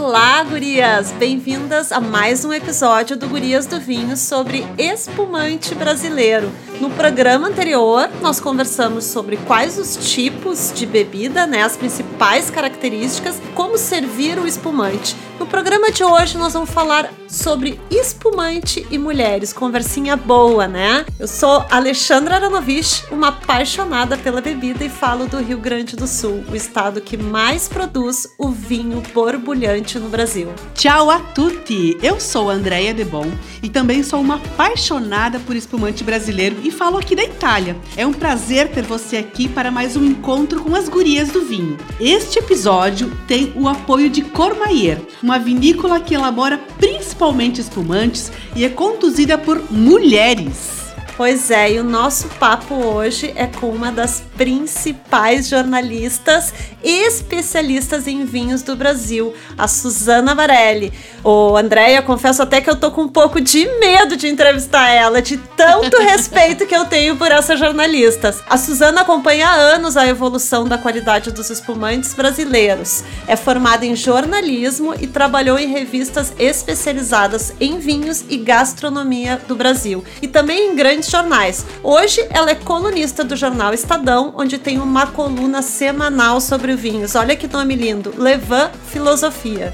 Olá, gurias! Bem-vindas a mais um episódio do Gurias do Vinho sobre espumante brasileiro. No programa anterior, nós conversamos sobre quais os tipos de bebida, né, as principais características, como servir o espumante. No programa de hoje, nós vamos falar sobre espumante e mulheres. Conversinha boa, né? Eu sou Alexandra Aronovich, uma apaixonada pela bebida e falo do Rio Grande do Sul, o estado que mais produz o vinho borbulhante no Brasil. Tchau a tutti! Eu sou Andrea Debon e também sou uma apaixonada por espumante brasileiro e falo aqui da Itália. É um prazer ter você aqui para mais um encontro com as gurias do vinho. Este episódio tem o apoio de Courmayeur, uma vinícola que elabora principalmente espumantes e é conduzida por mulheres. Pois é, e o nosso papo hoje é com uma das principais jornalistas e especialistas em vinhos do Brasil, a Suzana Barelli. Ô, Andréia, confesso até que eu tô com um pouco de medo de entrevistar ela, de tanto respeito que eu tenho por essas jornalistas. A Suzana acompanha há anos a evolução da qualidade dos espumantes brasileiros. É formada em jornalismo e trabalhou em revistas especializadas em vinhos e gastronomia do Brasil, e também em grandes jornais. Hoje ela é colunista do jornal Estadão, onde tem uma coluna semanal sobre vinhos. Olha que nome lindo, Levan Filosofia.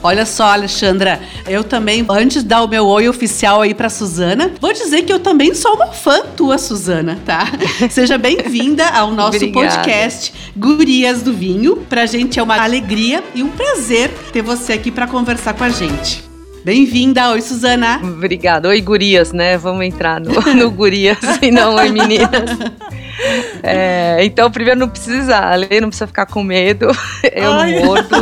Olha só, Alexandra, eu também, antes de dar o meu oi oficial aí pra Suzana, vou dizer que eu também sou uma fã tua, Suzana, tá? Seja bem-vinda ao nosso podcast Gurias do Vinho. Pra gente é uma alegria e um prazer ter você aqui pra conversar com a gente. Bem-vinda, oi Suzana. Obrigada, oi gurias, né? Vamos entrar no gurias e não oi meninas. Então, primeiro não precisa ficar com medo, eu não mordo,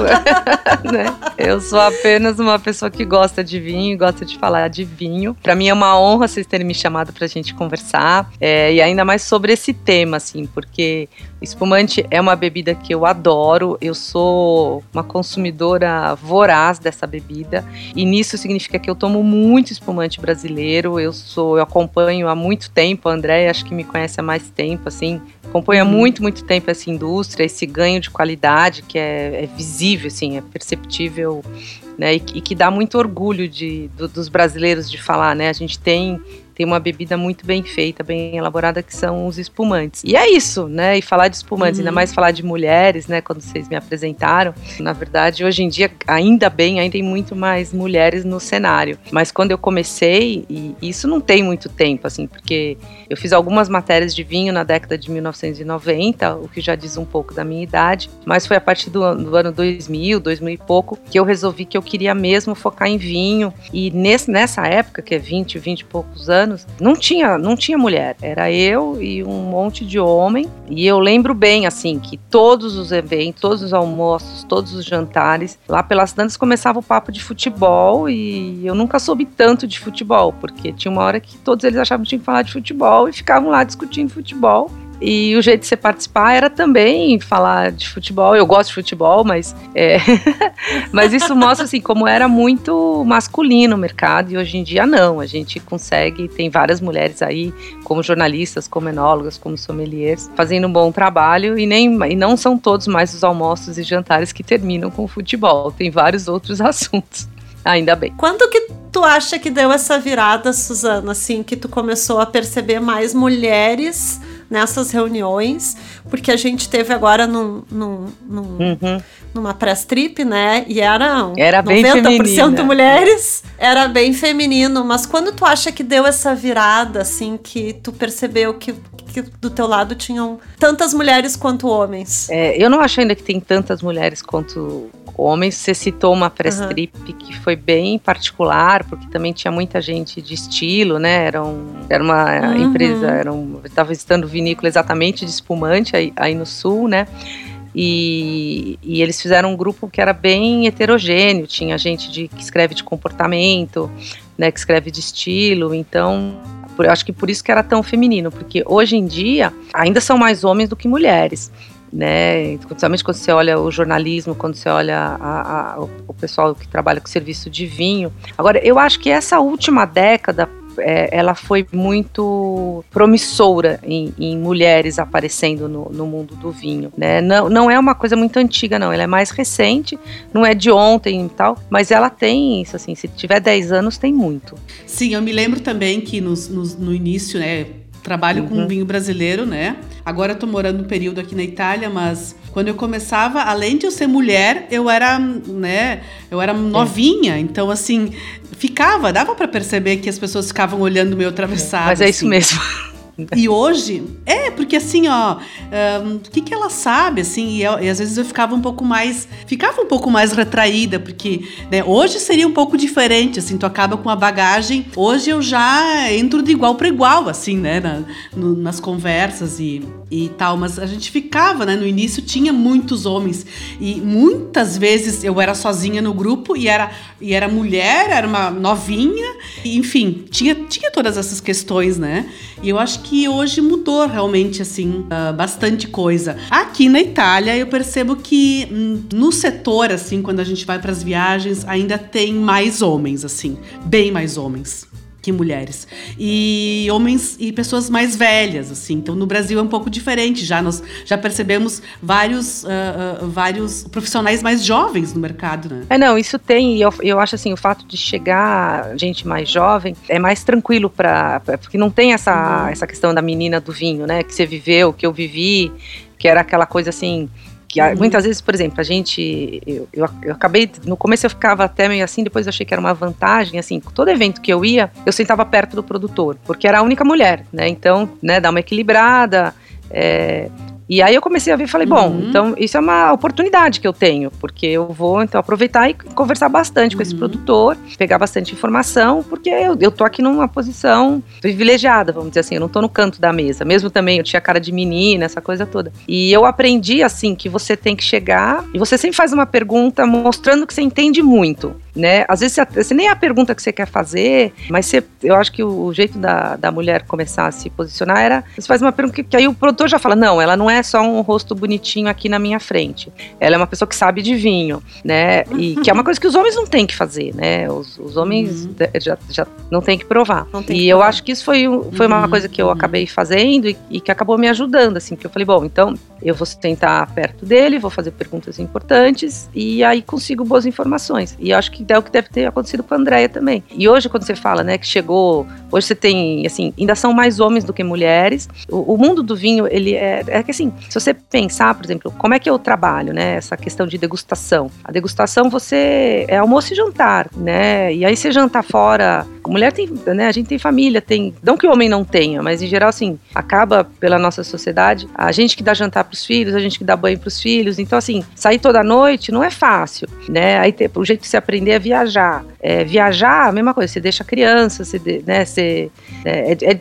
né? Eu sou apenas uma pessoa que gosta de vinho, gosta de falar de vinho. Pra mim é uma honra vocês terem me chamado pra gente conversar, e ainda mais sobre esse tema, assim, porque espumante é uma bebida que eu adoro, eu sou uma consumidora voraz dessa bebida, e nisso significa que eu tomo muito espumante brasileiro, eu acompanho há muito tempo, a Andréia acho que me conhece há mais tempo, assim, acompanho há muito, muito tempo essa indústria, esse ganho de qualidade que é visível, assim, é perceptível, né, e que dá muito orgulho dos brasileiros de falar, né, a gente tem uma bebida muito bem feita, bem elaborada, que são os espumantes. E é isso, né? E falar de espumantes, ainda mais falar de mulheres, né? Quando vocês me apresentaram. Na verdade, hoje em dia, ainda bem, ainda tem muito mais mulheres no cenário. Mas quando eu comecei, e isso não tem muito tempo, assim, porque eu fiz algumas matérias de vinho na década de 1990, o que já diz um pouco da minha idade, mas foi a partir do ano 2000, 2000 e pouco, que eu resolvi que eu queria mesmo focar em vinho. E nessa época, que é 20 e poucos anos, não tinha mulher, era eu e um monte de homem, e eu lembro bem, assim, que todos os eventos, todos os almoços, todos os jantares, lá pelas tantas começava o papo de futebol, e eu nunca soube tanto de futebol, porque tinha uma hora que todos eles achavam que tinha que falar de futebol, e ficavam lá discutindo futebol. E o jeito de você participar era também falar de futebol. Eu gosto de futebol, mas... mas isso mostra, assim, como era muito masculino o mercado. E hoje em dia, não. A gente consegue... Tem várias mulheres aí, como jornalistas, como enólogas, como sommeliers, fazendo um bom trabalho. E não são todos mais os almoços e jantares que terminam com futebol. Tem vários outros assuntos. Ainda bem. Quanto que tu acha que deu essa virada, Suzana? Assim, que tu começou a perceber mais mulheres... nessas reuniões, porque a gente teve agora numa press trip, né, e era 90% bem mulheres, era bem feminino, mas quando tu acha que deu essa virada, assim, que tu percebeu que do teu lado tinham tantas mulheres quanto homens? Eu não acho ainda que tem tantas mulheres quanto homens. Você citou uma press trip que foi bem particular, porque também tinha muita gente de estilo, né, era uma empresa, estava visitando vinícola exatamente de espumante aí no sul, né, e eles fizeram um grupo que era bem heterogêneo, tinha gente que escreve de comportamento, né, que escreve de estilo, então... Eu acho que por isso que era tão feminino, porque hoje em dia ainda são mais homens do que mulheres, né? Principalmente quando você olha o jornalismo, quando você olha o pessoal que trabalha com serviço de vinho. Agora, eu acho que essa última década ela foi muito promissora em mulheres aparecendo no mundo do vinho, né? Não é uma coisa muito antiga, não, ela é mais recente, não é de ontem e tal, mas ela tem isso, assim, se tiver 10 anos tem muito. Sim, eu me lembro também que no início, né, trabalho com vinho brasileiro, né? Agora eu tô morando um período aqui na Itália, mas quando eu começava, além de eu ser mulher, eu era novinha, então assim, dava pra perceber que as pessoas ficavam olhando meio atravessado. Mas é isso mesmo. E hoje, porque assim, ó, o que ela sabe, assim, e às vezes eu ficava um pouco mais retraída, porque, né, hoje seria um pouco diferente, assim, tu acaba com a bagagem, hoje eu já entro de igual para igual, assim, né, nas conversas e tal, mas a gente ficava, né, no início tinha muitos homens, e muitas vezes eu era sozinha no grupo, e era mulher, era uma novinha, e, enfim, tinha todas essas questões, né, e eu acho que hoje mudou realmente, assim, bastante coisa. Aqui na Itália, eu percebo que no setor, assim, quando a gente vai para as viagens, ainda tem mais homens, assim, bem mais homens que mulheres. E homens e pessoas mais velhas, assim. Então, no Brasil é um pouco diferente. Nós já percebemos vários profissionais mais jovens no mercado, né? Isso tem. E eu acho, assim, o fato de chegar gente mais jovem é mais tranquilo porque não tem essa questão da menina do vinho, né? Que você viveu, que eu vivi, que era aquela coisa, assim... Que muitas vezes, por exemplo, eu acabei, no começo eu ficava até meio assim, depois eu achei que era uma vantagem, assim, todo evento que eu ia, eu sentava perto do produtor, porque era a única mulher, né, então, né, dá uma equilibrada, e aí eu comecei a ver e falei, bom, então isso é uma oportunidade que eu tenho, porque eu vou então aproveitar e conversar bastante com esse produtor, pegar bastante informação, porque eu tô aqui numa posição privilegiada, vamos dizer assim, eu não tô no canto da mesa, mesmo também eu tinha cara de menina, essa coisa toda. E eu aprendi, assim, que você tem que chegar e você sempre faz uma pergunta mostrando que você entende muito, né? Às vezes você nem é a pergunta que você quer fazer, mas eu acho que o jeito da mulher começar a se posicionar era, você faz uma pergunta que aí o produtor já fala, não, ela não é só um rosto bonitinho aqui na minha frente. Ela é uma pessoa que sabe de vinho, né? E que é uma coisa que os homens não têm que fazer, né? Os homens já não têm que provar. Eu acho que isso foi uma coisa que eu acabei fazendo e que acabou me ajudando, assim, que eu falei, bom, então eu vou tentar perto dele, vou fazer perguntas importantes e aí consigo boas informações. E acho que é o que deve ter acontecido com a Andrea também. E hoje, quando você fala, né, que chegou... Hoje você tem, assim, ainda são mais homens do que mulheres. O mundo do vinho, ele é que, assim, se você pensar, por exemplo, como é que eu trabalho, né, essa questão de degustação. A degustação, você... É almoço e jantar, né? E aí você jantar fora... Mulher tem, né, a gente tem família, tem... Não que o homem não tenha, mas em geral, assim, acaba pela nossa sociedade. A gente que dá jantar pros filhos, a gente que dá banho pros filhos. Então, assim, sair toda noite não é fácil, né? Aí o jeito de se aprender é viajar. Viajar, a mesma coisa, você deixa criança,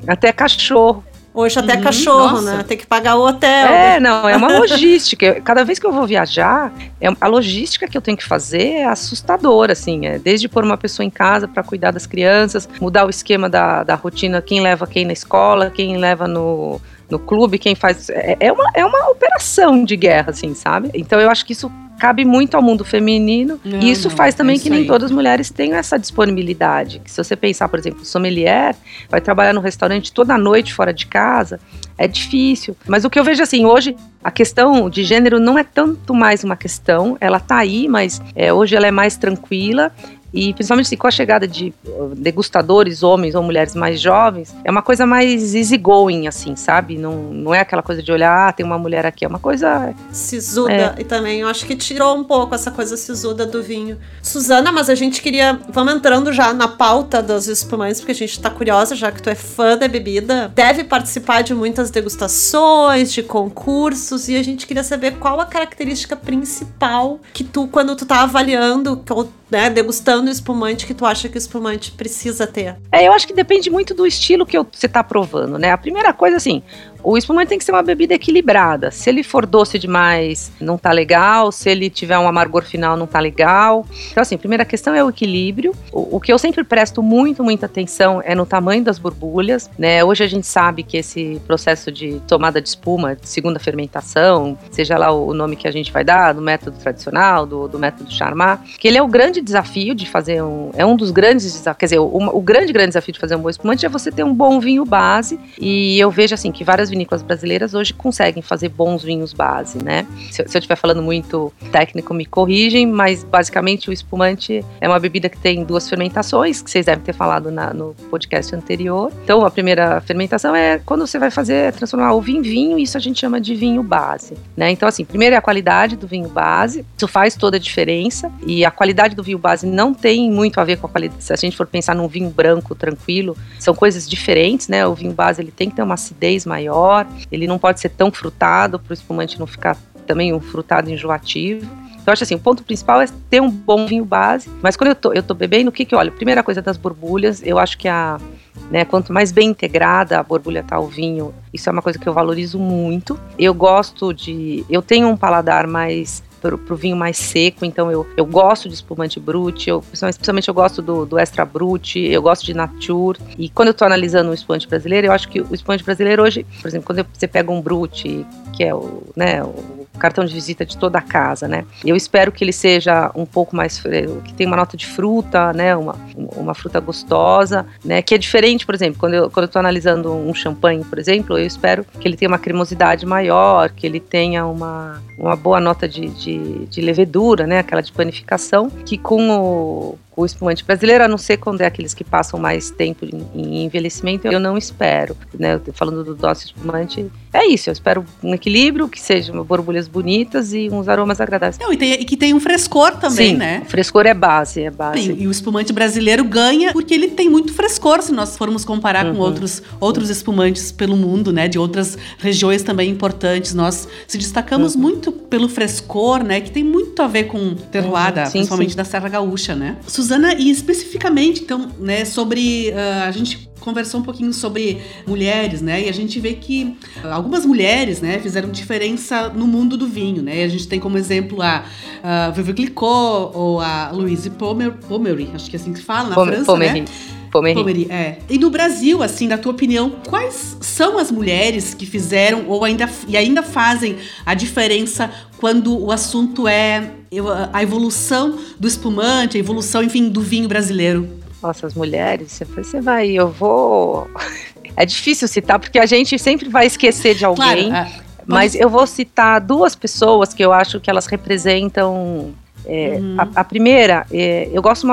até cachorro. Hoje até cachorro, nossa, né? Tem que pagar o hotel. É uma logística. Cada vez que eu vou viajar, a logística que eu tenho que fazer é assustadora, assim. Desde pôr uma pessoa em casa para cuidar das crianças, mudar o esquema da rotina, quem leva quem na escola, quem leva no clube, quem faz... É uma operação de guerra, assim, sabe? Então eu acho que isso... cabe muito ao mundo feminino, e isso faz também que nem todas as mulheres tenham essa disponibilidade. Se você pensar, por exemplo, sommelier, vai trabalhar no restaurante toda noite fora de casa, é difícil. Mas o que eu vejo, assim, hoje, a questão de gênero não é tanto mais uma questão, ela tá aí, mas hoje ela é mais tranquila. E principalmente, assim, com a chegada de degustadores, homens ou mulheres mais jovens, é uma coisa mais easygoing, assim, sabe? Não é aquela coisa de olhar, tem uma mulher aqui, é uma coisa... Sisuda, e também eu acho que tirou um pouco essa coisa sisuda do vinho. Suzana, mas a gente queria... Vamos entrando já na pauta dos espumantes, porque a gente tá curiosa, já que tu é fã da bebida, deve participar de muitas degustações, de concursos, e a gente queria saber qual a característica principal que tu, quando tu tá avaliando, né, degustando o espumante, que tu acha que o espumante precisa ter? Eu acho que depende muito do estilo que você tá provando, né? A primeira coisa, assim, O espumante tem que ser uma bebida equilibrada. Se ele for doce demais, não tá legal. Se ele tiver um amargor final, não tá legal. Então, assim, a primeira questão é o equilíbrio. O que eu sempre presto muita atenção é no tamanho das borbulhas, né? Hoje a gente sabe que esse processo de tomada de espuma, de segunda fermentação, seja lá o nome que a gente vai dar, do método tradicional, do método Charmat, que ele é o grande desafio de fazer é um dos grandes desafios, quer dizer, o grande desafio de fazer um bom espumante é você ter um bom vinho base, e eu vejo, assim, que várias vinícolas brasileiras hoje conseguem fazer bons vinhos base, né? Se eu estiver falando muito técnico, me corrigem, mas basicamente o espumante é uma bebida que tem duas fermentações, que vocês devem ter falado no podcast anterior. Então, a primeira fermentação é quando você vai fazer, transformar o vinho em vinho, isso a gente chama de vinho base, né? Então, assim, primeiro é a qualidade do vinho base, isso faz toda a diferença, e a qualidade do vinho base não tem muito a ver com a qualidade, se a gente for pensar num vinho branco tranquilo, são coisas diferentes, né? O vinho base, ele tem que ter uma acidez maior, ele não pode ser tão frutado para o espumante não ficar também um frutado enjoativo. Eu acho assim, o ponto principal é ter um bom vinho base, mas quando eu tô bebendo, o que eu olho? Primeira coisa das borbulhas, eu acho que quanto mais bem integrada a borbulha tá ao vinho, isso é uma coisa que eu valorizo muito. Eu tenho um paladar mais pro vinho mais seco, então eu gosto de espumante brut, principalmente eu gosto do extra brut, eu gosto de nature, e quando eu tô analisando o espumante brasileiro, eu acho que o espumante brasileiro hoje, por exemplo, quando você pega um brut, que é o cartão de visita de toda a casa, né, eu espero que ele seja um pouco mais, que tenha uma nota de fruta, né, uma fruta gostosa, né, que é diferente, por exemplo, quando eu tô analisando um champanhe, por exemplo, eu espero que ele tenha uma cremosidade maior, que ele tenha uma boa nota de levedura, né, aquela de panificação, que com o espumante brasileiro, a não ser quando é aqueles que passam mais tempo em envelhecimento, eu não espero, né, falando do doce espumante, é isso, eu espero um equilíbrio, que sejam borbulhas bonitas e uns aromas agradáveis. Não, e que tem um frescor também, sim, né? O frescor é base, Sim, e o espumante brasileiro ganha porque ele tem muito frescor, se nós formos comparar com outros espumantes pelo mundo, né, de outras regiões também importantes, nós se destacamos muito pelo frescor, né, que tem muito a ver com terroir, principalmente da Serra Gaúcha, né? Suzana, e especificamente, então, né, sobre a gente conversou um pouquinho sobre mulheres, né? E a gente vê que algumas mulheres, né, fizeram diferença no mundo do vinho, né? E a gente tem como exemplo a Veuve Clicquot ou a Louise Pommery, acho que é assim que se fala, na França, Pommery, né? Pommery, é. E no Brasil, assim, na tua opinião, quais são as mulheres que fizeram ou ainda fazem a diferença quando o assunto é a evolução do espumante, a evolução, enfim, do vinho brasileiro? Nossa, as mulheres, você vai, eu vou... É difícil citar, porque a gente sempre vai esquecer de alguém, claro, mas eu vou citar duas pessoas que eu acho que elas representam... A primeira, eu gosto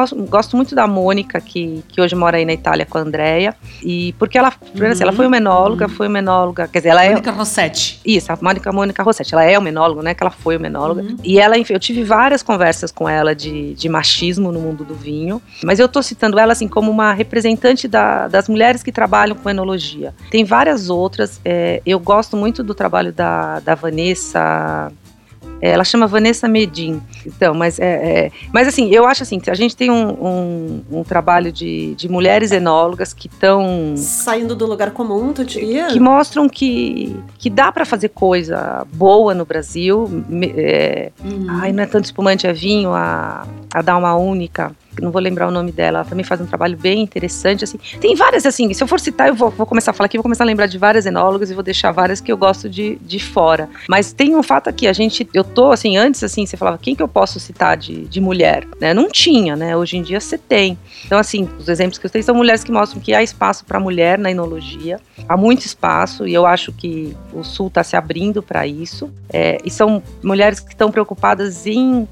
muito da Mônica, que hoje mora aí na Itália com a Andrea, e porque ela foi omenóloga, quer dizer, ela é... Mônica Rossetti. Isso, a Mônica Rossetti, ela é omenóloga, né, que ela foi omenóloga, e ela, enfim, eu tive várias conversas com ela de machismo no mundo do vinho, mas eu tô citando ela, assim, como uma representante das mulheres que trabalham com enologia. Tem várias outras, eu gosto muito do trabalho da Vanessa... Ela chama Vanessa Medin, então, mas assim, eu acho assim, a gente tem um trabalho de mulheres enólogas que estão... Saindo do lugar comum, tu diria? Que mostram que dá para fazer coisa boa no Brasil, ai, não é tanto espumante, é vinho, a dar uma única... Não vou lembrar o nome dela, ela também faz um trabalho bem interessante, assim. Tem várias, assim, se eu for citar, eu vou começar a falar aqui, vou começar a lembrar de várias enólogas e vou deixar várias que eu gosto de fora. Mas tem um fato aqui, eu tô, assim, antes, assim, você falava, quem que eu posso citar de mulher? Né? Não tinha, né? Hoje em dia você tem. Então, assim, os exemplos que eu tenho são mulheres que mostram que há espaço pra mulher na enologia, há muito espaço, e eu acho que o Sul tá se abrindo pra isso, e são mulheres que estão preocupadas em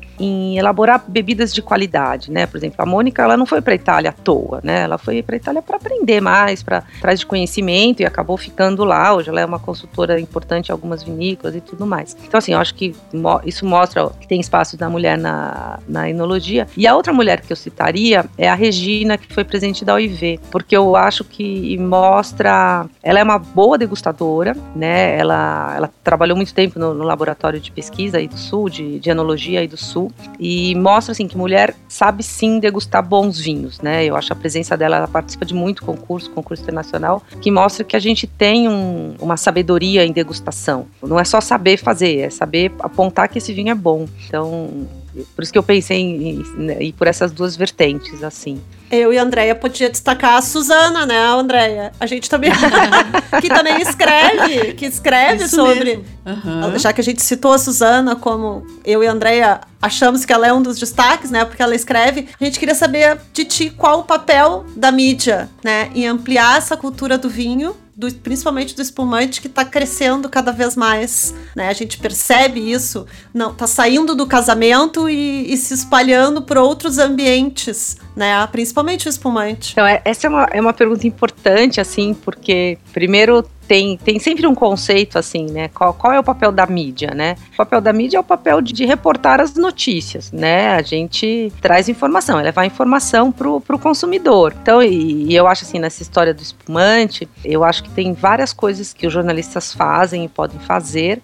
elaborar bebidas de qualidade, né? Por exemplo, a Mônica, ela não foi para a Itália à toa, né? Ela foi para a Itália para aprender mais, para atrás de conhecimento, e acabou ficando lá. Hoje ela é uma consultora importante em algumas vinícolas e tudo mais. Então, assim, eu acho que isso mostra que tem espaço da mulher na enologia. E a outra mulher que eu citaria é a Regina, que foi presidente da OIV, porque eu acho que mostra... Ela é uma boa degustadora, né? Ela trabalhou muito tempo no laboratório de pesquisa aí do Sul, de enologia aí do Sul, Brasil e mostra assim que mulher sabe sim degustar bons vinhos, né? Eu acho a presença dela, ela participa de muito concurso internacional, que mostra que a gente tem uma sabedoria em degustação. Não é só saber fazer, é saber apontar que esse vinho é bom. Então, por isso que eu pensei em por essas duas vertentes, assim. Eu e a Andrea podia destacar a Suzana, né, Andrea? A gente também... que também escreve, isso sobre... Uhum. Já que a gente citou a Suzana como... Eu e a Andrea achamos que ela é um dos destaques, né, porque ela escreve. A gente queria saber de ti qual o papel da mídia, né, em ampliar essa cultura do vinho, principalmente do espumante, que está crescendo cada vez mais, né? A gente percebe isso, não, tá saindo do casamento e se espalhando por outros ambientes, né? Principalmente o espumante. Então, essa é uma pergunta importante, assim, porque primeiro tem sempre um conceito, assim, né? Qual é o papel da mídia, né? O papel da mídia é o papel de reportar as notícias, né? A gente traz informação, é levar informação pro consumidor. Então, e eu acho, assim, nessa história do espumante, eu acho que tem várias coisas que os jornalistas fazem e podem fazer,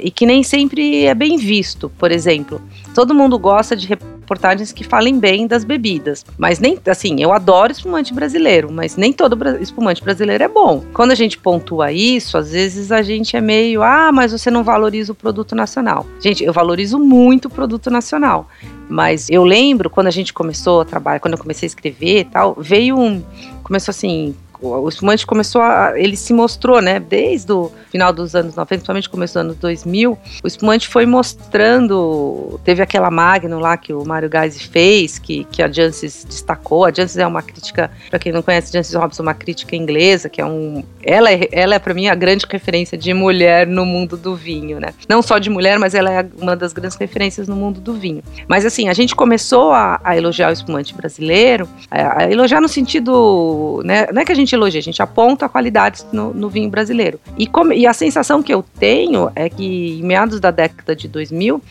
e que nem sempre é bem visto. Por exemplo, todo mundo gosta de reportagens que falem bem das bebidas, mas nem, assim, eu adoro espumante brasileiro, mas nem todo espumante brasileiro é bom. Quando a gente pontua isso, às vezes a gente é meio, mas você não valoriza o produto nacional. Gente, eu valorizo muito o produto nacional, mas eu lembro quando a gente começou a trabalhar, quando eu comecei a escrever e tal, começou assim... O espumante ele se mostrou, né, desde o final dos anos 90, principalmente começo dos anos 2000, o espumante foi mostrando, teve aquela Magnum lá que o Mário Geise fez, que a Jancis destacou. A Jancis é uma crítica, para quem não conhece, Jancis Robson é uma crítica inglesa, que ela é para mim a grande referência de mulher no mundo do vinho, né, não só de mulher, mas ela é uma das grandes referências no mundo do vinho. Mas assim, a gente começou a elogiar o espumante brasileiro, a elogiar no sentido, né, não é que a gente elogia, a gente aponta qualidades no vinho brasileiro. E a sensação que eu tenho é que em meados da década de 2000,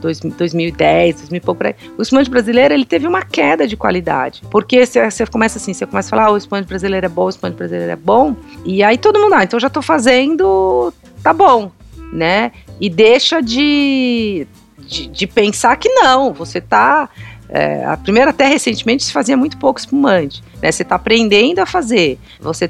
2010, 2000 e pouco por aí, o espumante brasileiro, ele teve uma queda de qualidade. Porque você começa assim, você começa a falar, o espumante brasileiro é bom, o espumante brasileiro é bom, e aí todo mundo, então já tô fazendo, tá bom, né? E deixa de pensar que não, você tá... a primeira, até recentemente, se fazia muito pouco espumante, né? Você está aprendendo a fazer. Você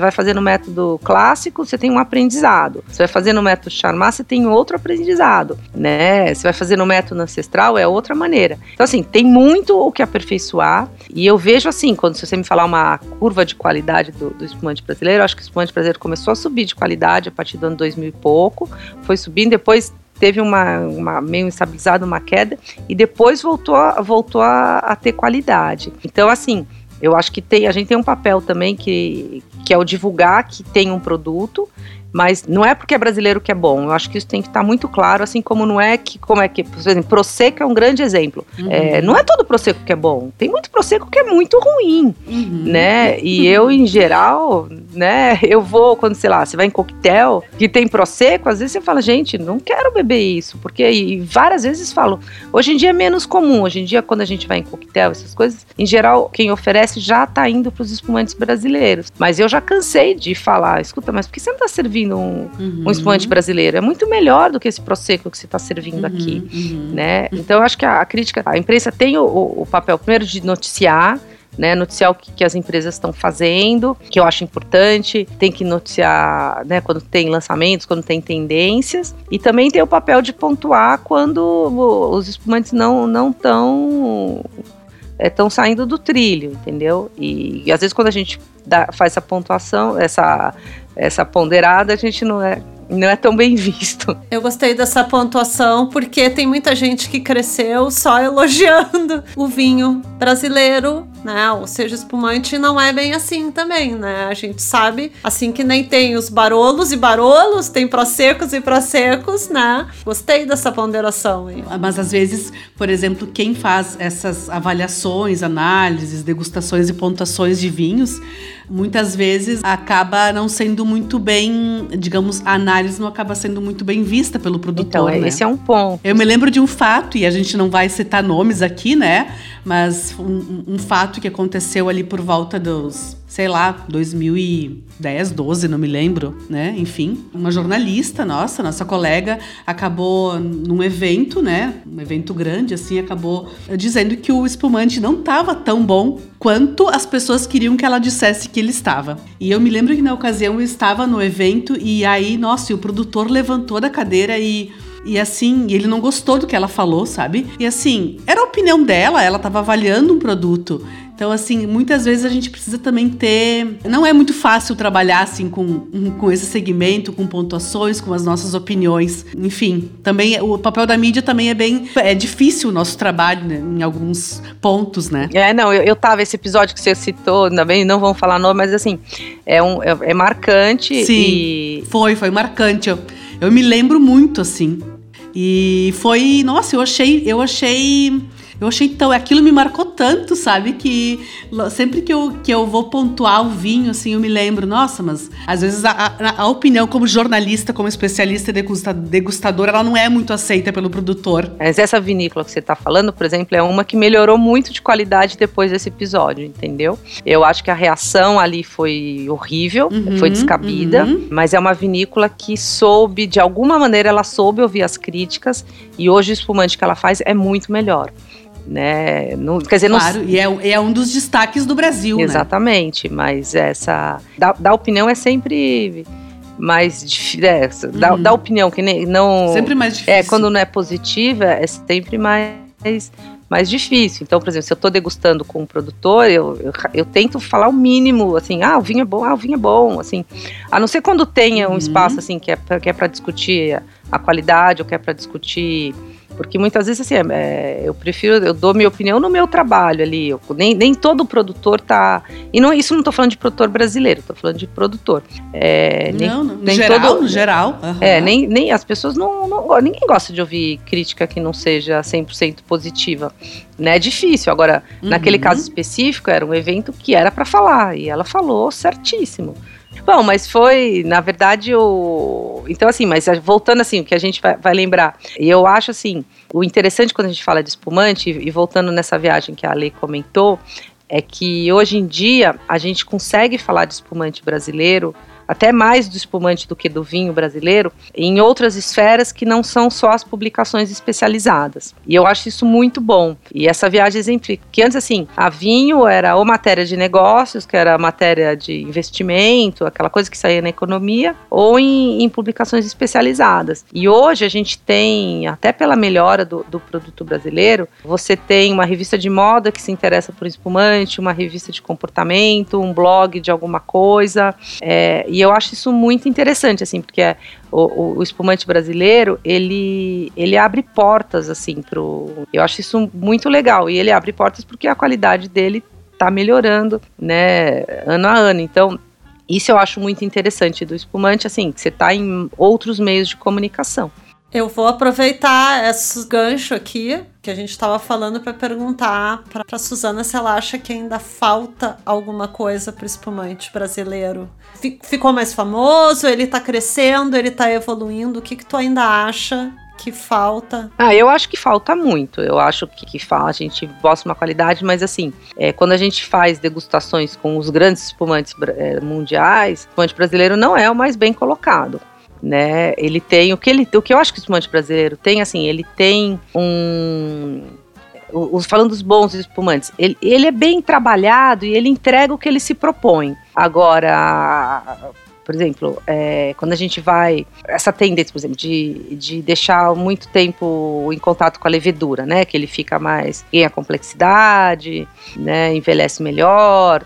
vai fazer no método clássico, você tem um aprendizado. Você vai fazer no método Charmat, você tem outro aprendizado, né? Você vai fazer no método ancestral, é outra maneira. Então, assim, tem muito o que aperfeiçoar. E eu vejo, assim, quando você me falar uma curva de qualidade do espumante brasileiro, eu acho que o espumante brasileiro começou a subir de qualidade a partir do ano 2000 e pouco, foi subindo, depois... teve uma meio estabilizada, uma queda, e depois voltou a ter qualidade. Então, assim, eu acho que a gente tem um papel também que é o divulgar que tem um produto, mas não é porque é brasileiro que é bom. Eu acho que isso tem que estar muito claro, assim como não é que, como é que, por exemplo, Prosecco é um grande exemplo. Uhum. Não é todo Prosecco que é bom. Tem muito Prosecco que é muito ruim, uhum, né? E eu, em geral, né? Eu vou, quando, sei lá, você vai em coquetel que tem Prosecco, às vezes você fala, gente, não quero beber isso, porque e várias vezes falo. Hoje em dia é menos comum. Hoje em dia, quando a gente vai em coquetel, essas coisas, em geral, quem oferece já está indo para os espumantes brasileiros. Mas eu já cansei de falar, escuta, mas por que você não está servindo um espumante brasileiro? É muito melhor do que esse Prosecco que você está servindo aqui, né? Então, eu acho que a crítica, a imprensa tem o papel, primeiro, de noticiar, né, noticiar o que as empresas estão fazendo, que eu acho importante. Tem que noticiar, né, quando tem lançamentos, quando tem tendências. E também tem o papel de pontuar quando os espumantes não estão... estão saindo do trilho, entendeu? E às vezes quando a gente faz essa pontuação, essa ponderada, a gente não é tão bem visto. Eu gostei dessa pontuação porque tem muita gente que cresceu só elogiando o vinho brasileiro, né? Ou seja, espumante não é bem assim também, né? A gente sabe, assim, que nem tem os barolos e barolos, tem prossecos e prossecos, né? Gostei dessa ponderação aí. Mas às vezes, por exemplo, quem faz essas avaliações, análises, degustações e pontuações de vinhos, muitas vezes acaba não sendo muito bem, digamos, a análise não acaba sendo muito bem vista pelo produtor, então, né? Esse é um ponto. Eu me lembro de um fato, e a gente não vai citar nomes aqui, né? Mas um fato que aconteceu ali por volta dos sei lá, 2010, 12, não me lembro, né? Enfim, uma jornalista nossa colega, acabou num evento, né? Um evento grande, assim, acabou dizendo que o espumante não estava tão bom quanto as pessoas queriam que ela dissesse que ele estava. E eu me lembro que na ocasião eu estava no evento e aí, nossa, o produtor levantou da cadeira e assim, ele não gostou do que ela falou, sabe? E assim, era a opinião dela, ela estava avaliando um produto. Então, assim, muitas vezes a gente precisa também ter... Não é muito fácil trabalhar, assim, com esse segmento, com pontuações, com as nossas opiniões. Enfim, também o papel da mídia também é bem... É difícil o nosso trabalho, né, em alguns pontos, né? É, não, eu tava... Esse episódio que você citou, também não vamos falar nome, mas, assim, é marcante. Sim, foi marcante. Eu me lembro muito, assim. E foi... Nossa, eu achei tão... Aquilo me marcou tanto, sabe? Que sempre que eu vou pontuar o vinho, assim, eu me lembro. Nossa, mas às vezes a opinião como jornalista, como especialista e degustadora, ela não é muito aceita pelo produtor. Mas essa vinícola que você está falando, por exemplo, é uma que melhorou muito de qualidade depois desse episódio, entendeu? Eu acho que a reação ali foi horrível, foi descabida, mas é uma vinícola que soube, de alguma maneira, ela soube ouvir as críticas e hoje o espumante que ela faz é muito melhor. Né? Não, quer dizer, claro, não... e é um dos destaques do Brasil. Exatamente, né? Mas essa... Da opinião é sempre mais difícil. Da opinião que nem... Não, sempre mais difícil. Quando não é positiva, é sempre mais difícil. Então, por exemplo, se eu estou degustando com um produtor, eu tento falar o mínimo, assim, o vinho é bom, o vinho é bom, assim. A não ser quando tenha um espaço, assim, que é para discutir a qualidade, ou que é para discutir... Porque muitas vezes, assim, eu dou minha opinião no meu trabalho ali. Nem todo produtor tá... E não, isso não tô falando de produtor brasileiro, tô falando de produtor. No geral. Uhum. Nem as pessoas não... Ninguém gosta de ouvir crítica que não seja 100% positiva. Né? É difícil. Agora, naquele caso específico, era um evento que era para falar. E ela falou certíssimo. Bom, mas foi, na verdade, Então, assim, mas voltando, assim, o que a gente vai lembrar. E eu acho, assim, o interessante quando a gente fala de espumante, e voltando nessa viagem que a Ale comentou, é que hoje em dia a gente consegue falar de espumante brasileiro, até mais do espumante do que do vinho brasileiro, em outras esferas que não são só as publicações especializadas. E eu acho isso muito bom. E essa viagem exemplifica que antes, assim, a vinho era ou matéria de negócios, que era matéria de investimento, aquela coisa que saía na economia, ou em publicações especializadas. E hoje a gente tem, até pela melhora do produto brasileiro, você tem uma revista de moda que se interessa por espumante, uma revista de comportamento, um blog de alguma coisa, e eu acho isso muito interessante, assim, porque o espumante brasileiro, ele abre portas, assim, eu acho isso muito legal, e ele abre portas porque a qualidade dele tá melhorando, né, ano a ano, então... Isso eu acho muito interessante do espumante, assim, que você tá em outros meios de comunicação. Eu vou aproveitar esses ganchos aqui que a gente estava falando para perguntar para a Suzana se ela acha que ainda falta alguma coisa para o espumante brasileiro. Ficou mais famoso? Ele está crescendo? Ele está evoluindo? O que tu ainda acha que falta? Eu acho que falta muito. Eu acho que a gente mostra uma qualidade, mas assim, quando a gente faz degustações com os grandes espumantes mundiais, o espumante brasileiro não é o mais bem colocado. Né, ele tem o que eu acho que o espumante brasileiro tem, assim, ele tem falando dos bons espumantes, ele é bem trabalhado e ele entrega o que ele se propõe. Agora, por exemplo, quando a gente vai... Essa tendência, por exemplo, de deixar muito tempo em contato com a levedura, né, que ele fica mais... ganha complexidade, né, envelhece melhor...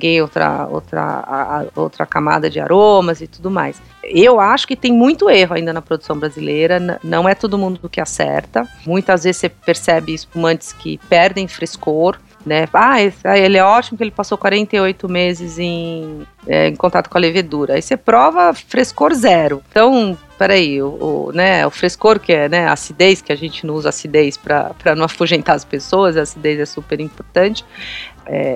ganhei outra camada de aromas e tudo mais. Eu acho que tem muito erro ainda na produção brasileira, não é todo mundo que acerta. Muitas vezes você percebe espumantes que perdem frescor, né? Ele é ótimo porque ele passou 48 meses em contato com a levedura. Aí você prova frescor zero. Então, peraí, o frescor que é, né, a acidez, que a gente não usa acidez para não afugentar as pessoas, a acidez é super importante.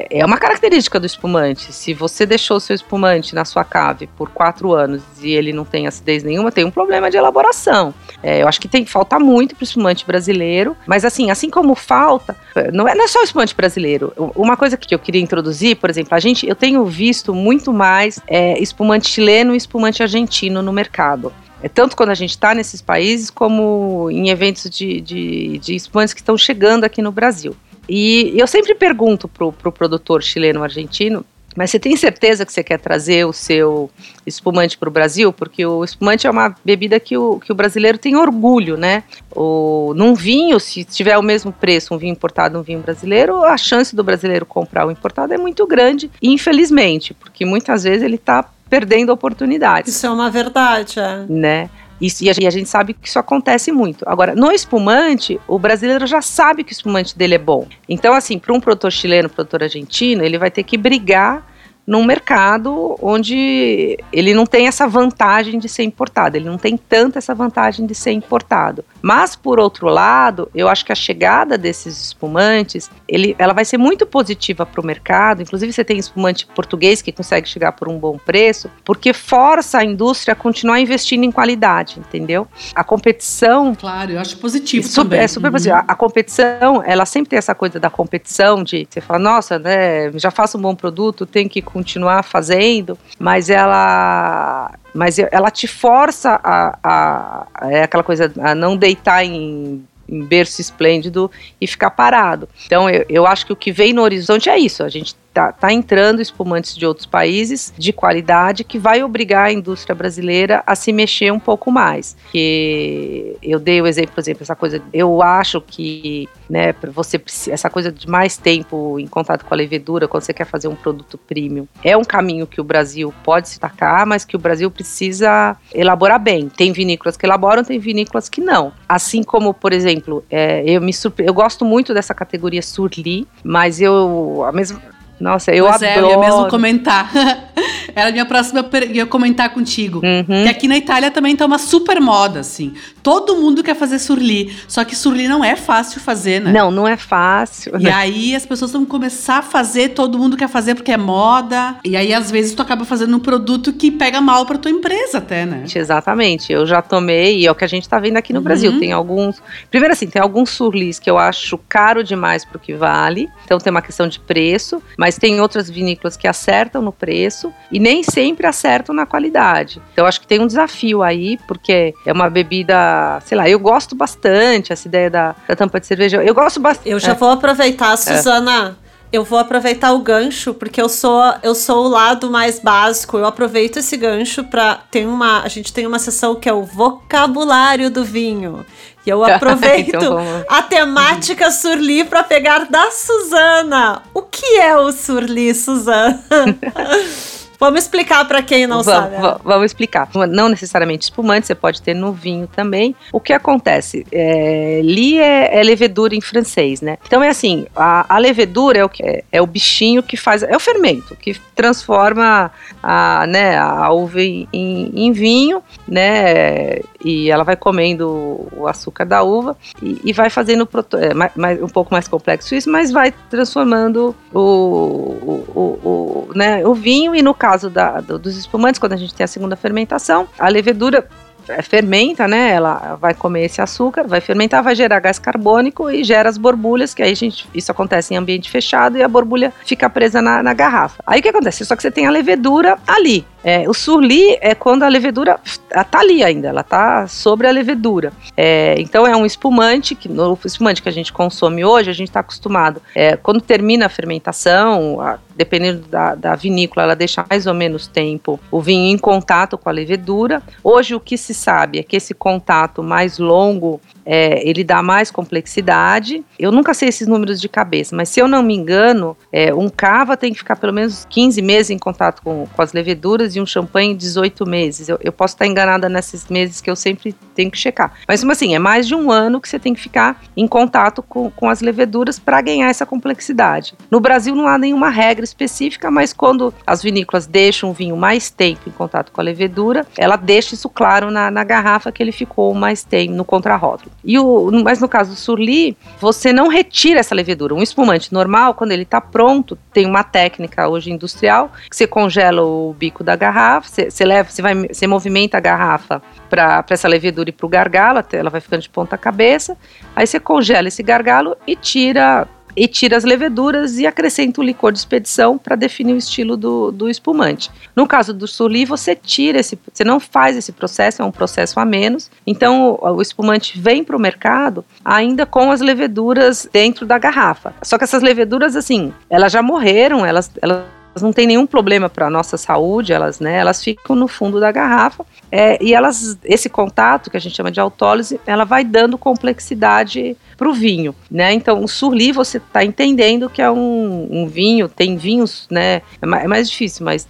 É uma característica do espumante. Se você deixou o seu espumante na sua cave por 4 anos e ele não tem acidez nenhuma, tem um problema de elaboração. Eu acho que falta muito para o espumante brasileiro, mas assim como falta, não é só o espumante brasileiro. Uma coisa que eu queria introduzir, por exemplo, eu tenho visto muito mais espumante chileno e espumante argentino no mercado. Tanto quando a gente está nesses países, como em eventos de espumantes que estão chegando aqui no Brasil. E eu sempre pergunto pro produtor chileno argentino, mas você tem certeza que você quer trazer o seu espumante para o Brasil? Porque o espumante é uma bebida que o brasileiro tem orgulho, né? Num vinho, se tiver o mesmo preço, um vinho importado e um vinho brasileiro, a chance do brasileiro comprar o importado é muito grande, infelizmente, porque muitas vezes ele está perdendo oportunidades. Isso é uma verdade, né? Isso, e a gente sabe que isso acontece muito. Agora, no espumante, o brasileiro já sabe que o espumante dele é bom. Então, para um produtor chileno, produtor argentino, ele vai ter que brigar num mercado onde ele não tem essa vantagem de ser importado, ele não tem tanta essa vantagem de ser importado. Mas, por outro lado, eu acho que a chegada desses espumantes, ela vai ser muito positiva para o mercado. Inclusive, você tem espumante português que consegue chegar por um bom preço, porque força a indústria a continuar investindo em qualidade, entendeu? A competição... Claro, eu acho positivo também. É super positivo. A competição, ela sempre tem essa coisa da competição, de você falar, nossa, né, já faço um bom produto, tenho que continuar fazendo, mas ela te força a aquela coisa, a não deitar em berço esplêndido e ficar parado. Então eu acho que o que vem no horizonte é isso, a gente tá entrando espumantes de outros países de qualidade que vai obrigar a indústria brasileira a se mexer um pouco mais. Que eu dei o exemplo, por exemplo, essa coisa, eu acho que, né, essa coisa de mais tempo em contato com a levedura, quando você quer fazer um produto premium, é um caminho que o Brasil pode se tacar, mas que o Brasil precisa elaborar bem. Tem vinícolas que elaboram, tem vinícolas que não. Assim como, por exemplo, eu gosto muito dessa categoria Surly, mas eu... Nossa, eu adoro. Eu ia mesmo comentar. Era a minha próxima, eu ia comentar contigo. Uhum. Que aqui na Itália também tá uma super moda, assim. Todo mundo quer fazer surli, só que surli não é fácil fazer, né? Não é fácil. E aí as pessoas vão começar a fazer, todo mundo quer fazer porque é moda. E aí às vezes tu acaba fazendo um produto que pega mal pra tua empresa até, né? Exatamente. Eu já tomei, e é o que a gente tá vendo aqui no Brasil. Tem alguns... Primeiro tem alguns surlis que eu acho caro demais pro que vale. Então tem uma questão de preço, mas tem outras vinícolas que acertam no preço e nem sempre acertam na qualidade. Então acho que tem um desafio aí, porque é uma bebida, sei lá, eu gosto bastante, essa ideia da tampa de cerveja, eu gosto bastante. Eu já vou aproveitar, Suzana... Eu vou aproveitar o gancho, porque eu sou o lado mais básico. Eu aproveito esse gancho para... A gente tem uma sessão que é o vocabulário do vinho. E eu aproveito a temática surli para pegar da Suzana. O que é o surli, Suzana? Vamos explicar para quem não sabe. Vamos explicar. Não necessariamente espumante, você pode ter no vinho também. O que acontece? Li é levedura em francês, né? Então a levedura é o bichinho que faz, é o fermento, que transforma a uva em vinho, né? E ela vai comendo o açúcar da uva e vai fazendo, um pouco mais complexo isso, mas vai transformando o vinho. E no caso dos espumantes, quando a gente tem a segunda fermentação, a levedura fermenta, né? Ela vai comer esse açúcar, vai fermentar, vai gerar gás carbônico e gera as borbulhas, que aí isso acontece em ambiente fechado e a borbulha fica presa na garrafa. Aí o que acontece? Só que você tem a levedura ali. O surli é quando a levedura tá ali ainda, ela tá sobre a levedura. Então é um espumante, no espumante que a gente consome hoje, a gente tá acostumado. Quando termina a fermentação, dependendo da vinícola, ela deixa mais ou menos tempo o vinho em contato com a levedura. Hoje o que se sabe é que esse contato mais longo, ele dá mais complexidade. Eu nunca sei esses números de cabeça, mas se eu não me engano, um cava tem que ficar pelo menos 15 meses em contato com as leveduras, e um champanhe 18 meses. Eu posso estar enganada nesses meses, que eu sempre tem que checar. Mas assim, é mais de um ano que você tem que ficar em contato com as leveduras para ganhar essa complexidade. No Brasil não há nenhuma regra específica, mas quando as vinícolas deixam o vinho mais tempo em contato com a levedura, ela deixa isso claro na garrafa que ele ficou mais tempo no contrarótulo. Mas no caso do Surly, você não retira essa levedura. Um espumante normal, quando ele está pronto, tem uma técnica hoje industrial, que você congela o bico da garrafa, você movimenta a garrafa para essa levedura e para o gargalo, ela vai ficando de ponta cabeça, aí você congela esse gargalo e tira as leveduras e acrescenta o licor de expedição para definir o estilo do espumante. No caso do Surly, você não faz esse processo, é um processo a menos. Então, o espumante vem para o mercado ainda com as leveduras dentro da garrafa. Só que essas leveduras, assim, elas já morreram, elas não têm nenhum problema para a nossa saúde, elas ficam no fundo da garrafa, e esse contato, que a gente chama de autólise, ela vai dando complexidade para o vinho, né? Então, o Surly, você está entendendo que é um vinho, tem vinhos, né? É mais difícil, mas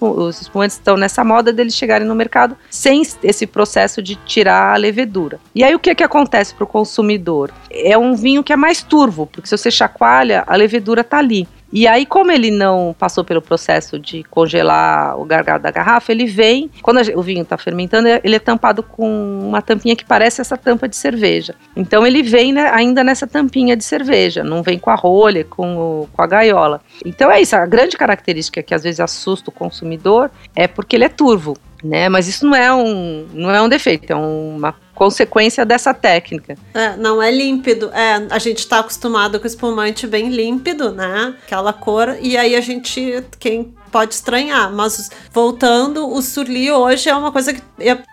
os espumantes estão nessa moda deles chegarem no mercado sem esse processo de tirar a levedura. E aí, o que acontece para o consumidor? É um vinho que é mais turvo, porque se você chacoalha, a levedura está ali. E aí, como ele não passou pelo processo de congelar o gargalo da garrafa, ele vem, quando o vinho está fermentando, ele é tampado com uma tampinha que parece essa tampa de cerveja. Então, ele vem, né, ainda nessa tampinha de cerveja, não vem com a rolha, com a gaiola. Então, é isso, a grande característica que às vezes assusta o consumidor é porque ele é turvo, né? Mas isso não é um defeito, é uma consequência dessa técnica. Não é límpido. A gente está acostumado com espumante bem límpido, né? Aquela cor, e aí a gente, quem pode estranhar, mas voltando, o Surly hoje é uma coisa que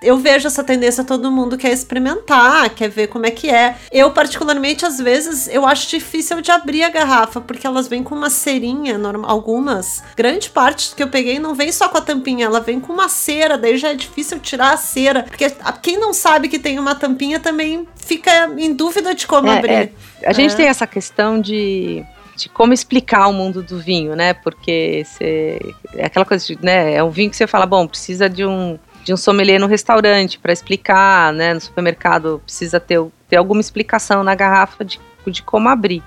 eu vejo essa tendência, todo mundo quer experimentar, quer ver como é que é. Eu particularmente, às vezes, eu acho difícil de abrir a garrafa, porque elas vêm com uma cerinha, algumas, grande parte que eu peguei não vem só com a tampinha, ela vem com uma cera, daí já é difícil tirar a cera, porque quem não sabe que tem uma tampinha também fica em dúvida de como abrir. A gente tem essa questão de como explicar o mundo do vinho, né? Porque é aquela coisa, né? É um vinho que você fala, bom, precisa de um sommelier no restaurante para explicar, né? No supermercado precisa ter alguma explicação na garrafa de como abrir,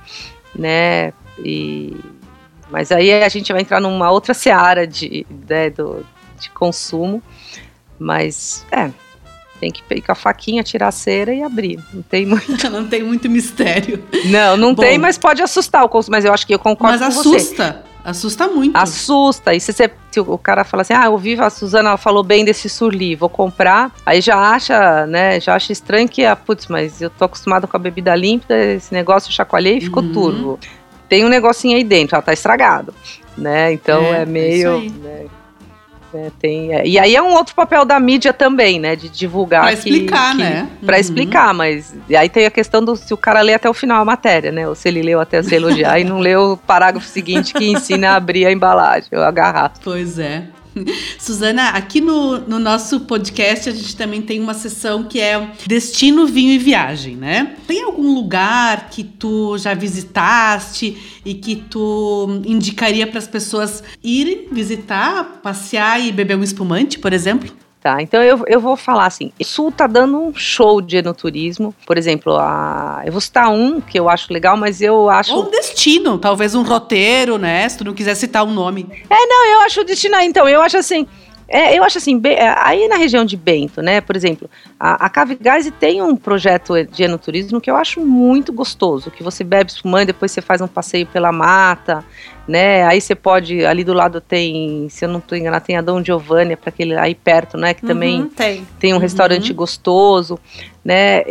né? Mas aí a gente vai entrar numa outra seara de consumo, mas tem que pegar a faquinha, tirar a cera e abrir. Não tem muito... não tem muito mistério. Não Bom, tem, mas pode assustar o consumo. Mas eu acho que eu concordo com você. Mas assusta muito. Assusta. E se o cara fala assim, eu vi a Suzana falou bem desse Surly, vou comprar. Aí já acha, né, estranho que, mas eu tô acostumado com a bebida límpida, esse negócio eu chacoalhei e ficou turvo. Tem um negocinho aí dentro, ela tá estragado, né? Então é meio... isso aí. Né? E aí é um outro papel da mídia também, né? De divulgar. Pra explicar, né? Pra explicar, mas... E aí tem a questão do se o cara lê até o final a matéria, né? Ou se ele leu até se elogiar e não leu o parágrafo seguinte que ensina a abrir a embalagem, a garrafa. Pois é. Suzana, aqui no nosso podcast a gente também tem uma sessão que é Destino, Vinho e Viagem, né? Tem algum lugar que tu já visitaste e que tu indicaria para as pessoas irem visitar, passear e beber um espumante, por exemplo? Tá, então eu vou falar assim, o Sul tá dando um show de enoturismo, por exemplo, eu vou citar um que eu acho legal, mas eu acho... Ou um destino, talvez um roteiro, né, se tu não quiser citar um nome. Eu acho o destino, então, eu acho assim, aí na região de Bento, né, por exemplo, a Cave Geisse tem um projeto de enoturismo que eu acho muito gostoso, que você bebe espumante, depois você faz um passeio pela mata... Né? Aí você pode, ali do lado tem, se eu não estou enganada, tem a Dom Giovanna, para aquele aí perto, né? Que também tem um restaurante gostoso, né?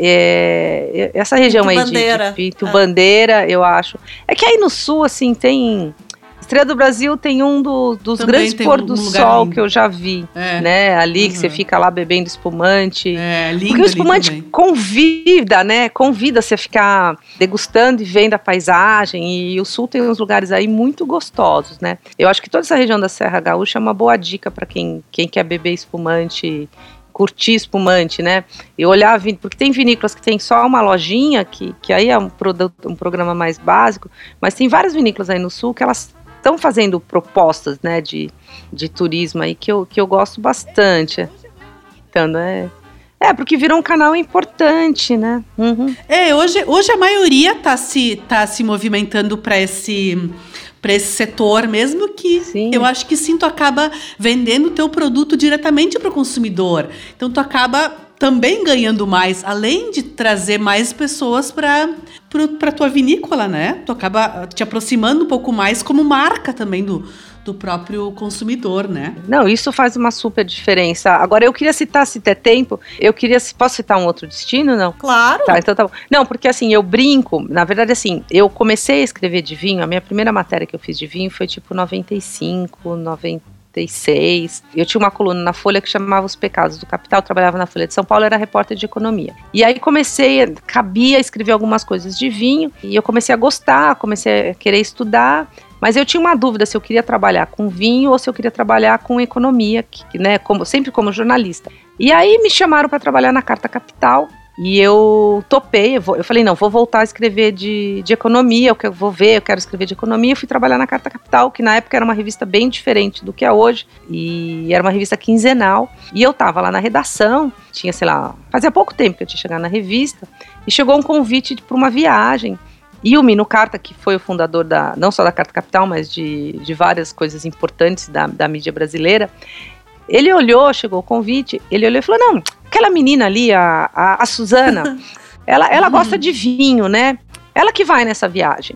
Essa região Pinto aí Bandeira. De Pinto Bandeira, eu acho. É que aí no sul, assim, tem... Estrela do Brasil tem um dos também grandes pôr do sol lindo. Que eu já vi, né? Ali que você fica lá bebendo espumante. Lindo, porque o espumante convida, né? Convida você a ficar degustando e vendo a paisagem. E o sul tem uns lugares aí muito gostosos, né? Eu acho que toda essa região da Serra Gaúcha é uma boa dica para quem quer beber espumante, curtir espumante, né? E olhar, porque tem vinícolas que tem só uma lojinha, que aí é um programa mais básico, mas tem várias vinícolas aí no sul que elas estão fazendo propostas, né, de turismo aí que eu gosto bastante. Então, né, É, porque virou um canal importante, né? Uhum. É, hoje a maioria tá se movimentando para esse setor, mesmo que Sim. eu acho que sim, tu acaba vendendo o teu produto diretamente para o consumidor. Então tu acaba também ganhando mais, além de trazer mais pessoas para tua vinícola, né? Tu acaba te aproximando um pouco mais como marca também do próprio consumidor, né? Não, isso faz uma super diferença. Agora, eu queria citar, se der tempo, posso citar um outro destino, não? Claro! Tá, então tá bom. Não, porque assim, eu brinco, na verdade assim, eu comecei a escrever de vinho, a minha primeira matéria que eu fiz de vinho foi tipo 95, 96, eu tinha uma coluna na Folha que chamava Os Pecados do Capital, eu trabalhava na Folha de São Paulo, era repórter de economia. E aí cabia escrever algumas coisas de vinho, e eu comecei a gostar, comecei a querer estudar. Mas eu tinha uma dúvida se eu queria trabalhar com vinho ou se eu queria trabalhar com economia, né, sempre como jornalista. E aí me chamaram para trabalhar na Carta Capital e eu topei. Eu falei, não, vou voltar a escrever de economia, eu quero escrever de economia. Eu fui trabalhar na Carta Capital, que na época era uma revista bem diferente do que é hoje, e era uma revista quinzenal. E eu estava lá na redação, tinha, sei lá, fazia pouco tempo que eu tinha chegado na revista, e chegou um convite para uma viagem. E o Mino Carta, que foi o fundador não só da Carta Capital, mas de várias coisas importantes da mídia brasileira, ele olhou, chegou o convite, ele olhou e falou, não, aquela menina ali, a Suzana, ela gosta de vinho, né? Ela que vai nessa viagem.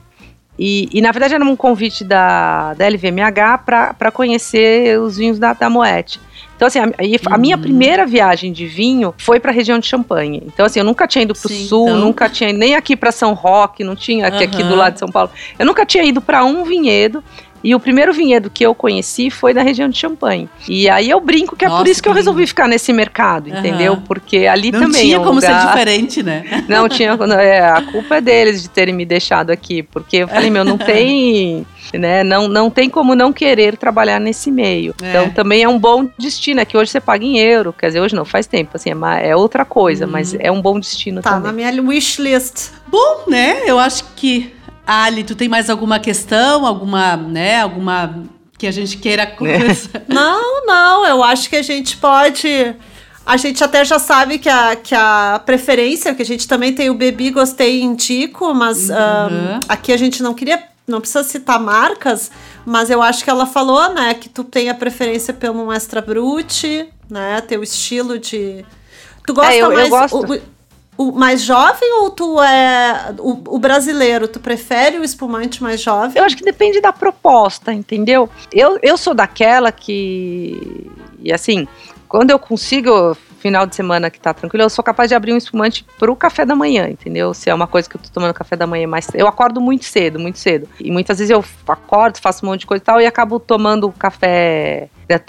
E na verdade era um convite da LVMH para conhecer os vinhos da Moët. Então, assim, a minha primeira viagem de vinho foi para a região de Champagne. Então, assim, eu nunca tinha ido para o sul, então... nunca tinha nem aqui para São Roque, não tinha aqui do lado de São Paulo. Eu nunca tinha ido para um vinhedo. E o primeiro vinhedo que eu conheci foi na região de Champagne. E aí eu brinco que é por isso que eu resolvi ficar nesse mercado, entendeu? Porque ali também... Não tinha como ser diferente, né? Não tinha... a culpa é deles de terem me deixado aqui. Porque eu falei, não tem... Né? Não tem como não querer trabalhar nesse meio. É. Então também é um bom destino. É que hoje você paga em euro. Quer dizer, hoje não, faz tempo. Assim, é outra coisa, mas é um bom destino também. Tá na minha wishlist. Bom, né? Eu acho que... Ali, tu tem mais alguma questão, alguma que a gente queira conversar? Não, eu acho que a gente pode... A gente até já sabe que a preferência, que a gente também tem o Bebi, Gostei e Indico, mas aqui a gente não precisa citar marcas, mas eu acho que ela falou, né, que tu tem a preferência pelo um extra brut, né, teu estilo de... Tu gosta eu gosto. O mais jovem ou tu é o brasileiro? Tu prefere o espumante mais jovem? Eu acho que depende da proposta, entendeu? Eu sou daquela que... E assim, quando eu consigo... Final de semana que tá tranquilo, eu sou capaz de abrir um espumante pro café da manhã, entendeu? Se é uma coisa que eu tô tomando café da manhã mais... Eu acordo muito cedo. E muitas vezes eu acordo, faço um monte de coisa e tal, e acabo tomando café... Né,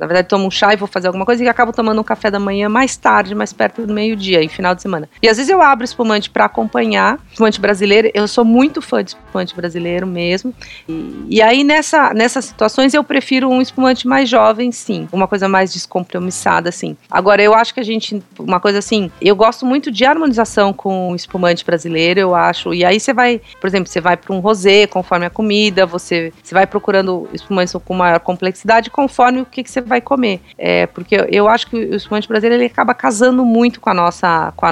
Na verdade, tomo um chá e vou fazer alguma coisa e acabo tomando um café da manhã mais tarde, mais perto do meio-dia, em final de semana. E às vezes eu abro espumante para acompanhar, espumante brasileiro. Eu sou muito fã de espumante brasileiro mesmo. E aí, nessas situações, eu prefiro um espumante mais jovem, sim. Uma coisa mais descompromissada, sim. Agora, eu acho que uma coisa assim, eu gosto muito de harmonização com o espumante brasileiro, eu acho. E aí por exemplo, você vai para um rosé, conforme a comida, você vai procurando espumantes com maior complexidade, conforme o que você vai comer, porque eu acho que o espumante brasileiro, ele acaba casando muito com a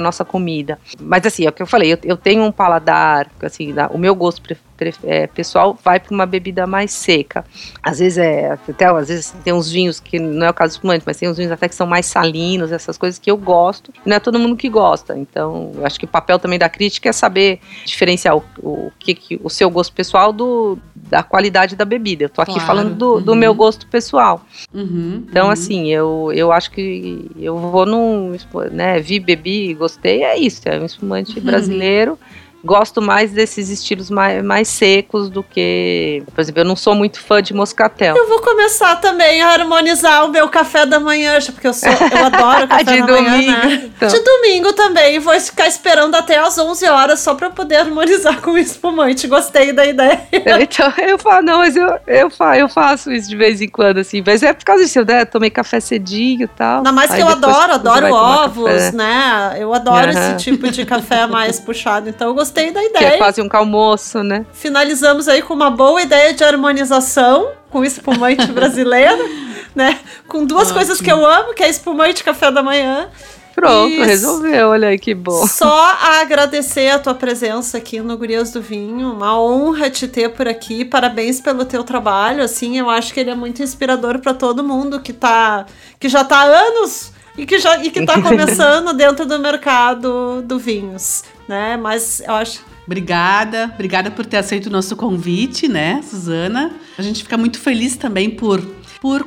nossa comida, mas assim, é o que eu falei, eu tenho um paladar assim, o meu gosto pessoal vai para uma bebida mais seca, às vezes tem uns vinhos que não é o caso do espumante, mas tem uns vinhos até que são mais salinos, essas coisas que eu gosto, não é todo mundo que gosta, então eu acho que o papel também da crítica é saber diferenciar o que o seu gosto pessoal da qualidade da bebida. Eu tô aqui falando do meu gosto pessoal. Então, assim, eu acho que eu vou num, né, vi, bebi, gostei, é isso, é um espumante brasileiro. Gosto mais desses estilos mais secos do que... Por exemplo, eu não sou muito fã de moscatel. Eu vou começar também a harmonizar o meu café da manhã, porque eu adoro café de da domingo, manhã, né? Então. De domingo também, vou ficar esperando até às 11 horas só para poder harmonizar com o espumante. Gostei da ideia. Então, eu falo, não, mas eu faço isso de vez em quando, assim. Mas é por causa disso, né? Eu tomei café cedinho e tal. Ainda mais que eu adoro ovos, café, né? Eu adoro esse tipo de café mais puxado, então eu gostei da ideia. Que é quase um almoço, né? Finalizamos aí com uma boa ideia de harmonização com o espumante brasileiro. né? Com duas coisas que eu amo, que é espumante e café da manhã. Pronto, e resolveu, olha aí que bom. Só a agradecer a tua presença aqui no Gurias do Vinho, uma honra te ter por aqui, parabéns pelo teu trabalho, assim, eu acho que ele é muito inspirador para todo mundo que já tá há anos e que tá começando dentro do mercado do vinhos, né? Mas eu acho... Obrigada por ter aceito o nosso convite, né, Suzana? A gente fica muito feliz também por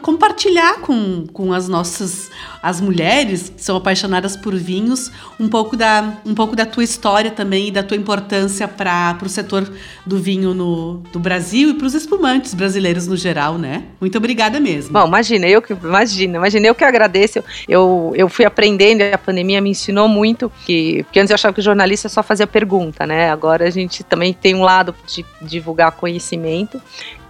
compartilhar com as mulheres que são apaixonadas por vinhos um pouco da tua história também e da tua importância para o setor do vinho do Brasil e para os espumantes brasileiros no geral, né? Muito obrigada mesmo. Bom, imagina, eu que agradeço. Eu fui aprendendo, a pandemia me ensinou muito, porque antes eu achava que o jornalista só fazia pergunta, né? Agora a gente também tem um lado de divulgar conhecimento.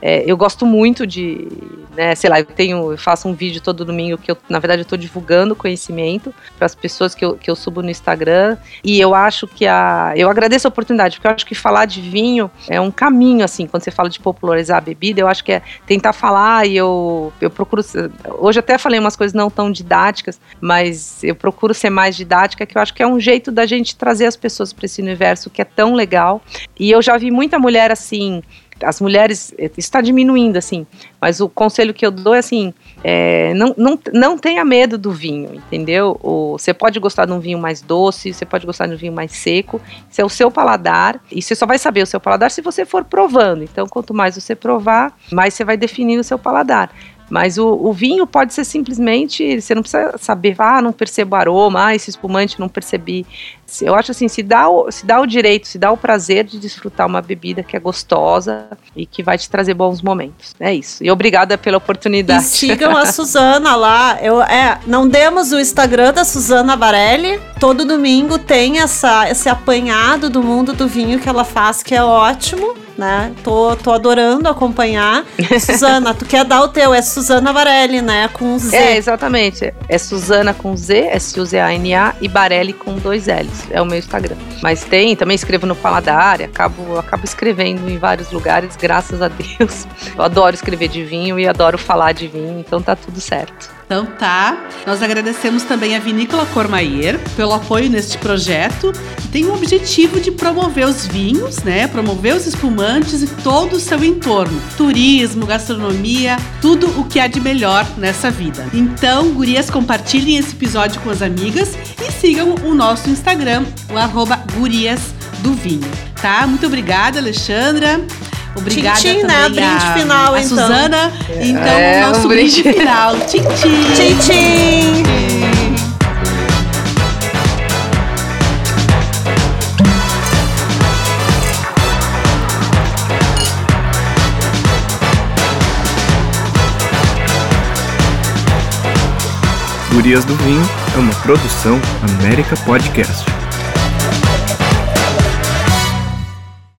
Eu gosto muito de, né, sei lá, eu faço um vídeo todo domingo que eu, na verdade, eu estou divulgando conhecimento para as pessoas que eu subo no Instagram, e eu acho que eu agradeço a oportunidade, porque eu acho que falar de vinho é um caminho, assim, quando você fala de popularizar a bebida, eu acho que é tentar falar, e eu procuro, hoje até falei umas coisas não tão didáticas, mas eu procuro ser mais didática, que eu acho que é um jeito da gente trazer as pessoas para esse universo que é tão legal, e eu já vi muita mulher, assim, as mulheres, isso está diminuindo, assim, mas o conselho que eu dou é assim, não tenha medo do vinho, entendeu? Você pode gostar de um vinho mais doce, você pode gostar de um vinho mais seco, isso é o seu paladar, e você só vai saber o seu paladar se você for provando, então quanto mais você provar, mais você vai definir o seu paladar. Mas o vinho pode ser simplesmente, você não precisa saber, não percebo aroma, esse espumante não percebi. Eu acho assim, se dá o direito, se dá o prazer de desfrutar uma bebida que é gostosa e que vai te trazer bons momentos. É isso. E obrigada pela oportunidade. E sigam a Suzana lá. Não demos o Instagram da Suzana Barelli. Todo domingo tem esse apanhado do mundo do vinho que ela faz, que é ótimo, né? Tô adorando acompanhar. Suzana, tu quer dar o teu? É Suzana Barelli, né? Com Z. É, exatamente. É Suzana com Z, S-U-Z-A-N-A, e Barelli com 2 L's. É o meu Instagram. Mas também escrevo no Paladar, acabo escrevendo em vários lugares, graças a Deus. Eu adoro escrever de vinho e adoro falar de vinho, então tá tudo certo. Então tá, nós agradecemos também a Vinícola Courmayeur pelo apoio neste projeto, que tem o objetivo de promover os vinhos, né? Promover os espumantes e todo o seu entorno. Turismo, gastronomia, tudo o que há de melhor nessa vida. Então, gurias, compartilhem esse episódio com as amigas e sigam o nosso Instagram, o @guriasdovinho, tá? Muito obrigada, Alexandra. Obrigada também, né? Brinde final, a então. Suzana. Então, o nosso brinde final. Tchim, tchim. Tchim, tchim. Gurias do Vinho é uma produção América Podcast.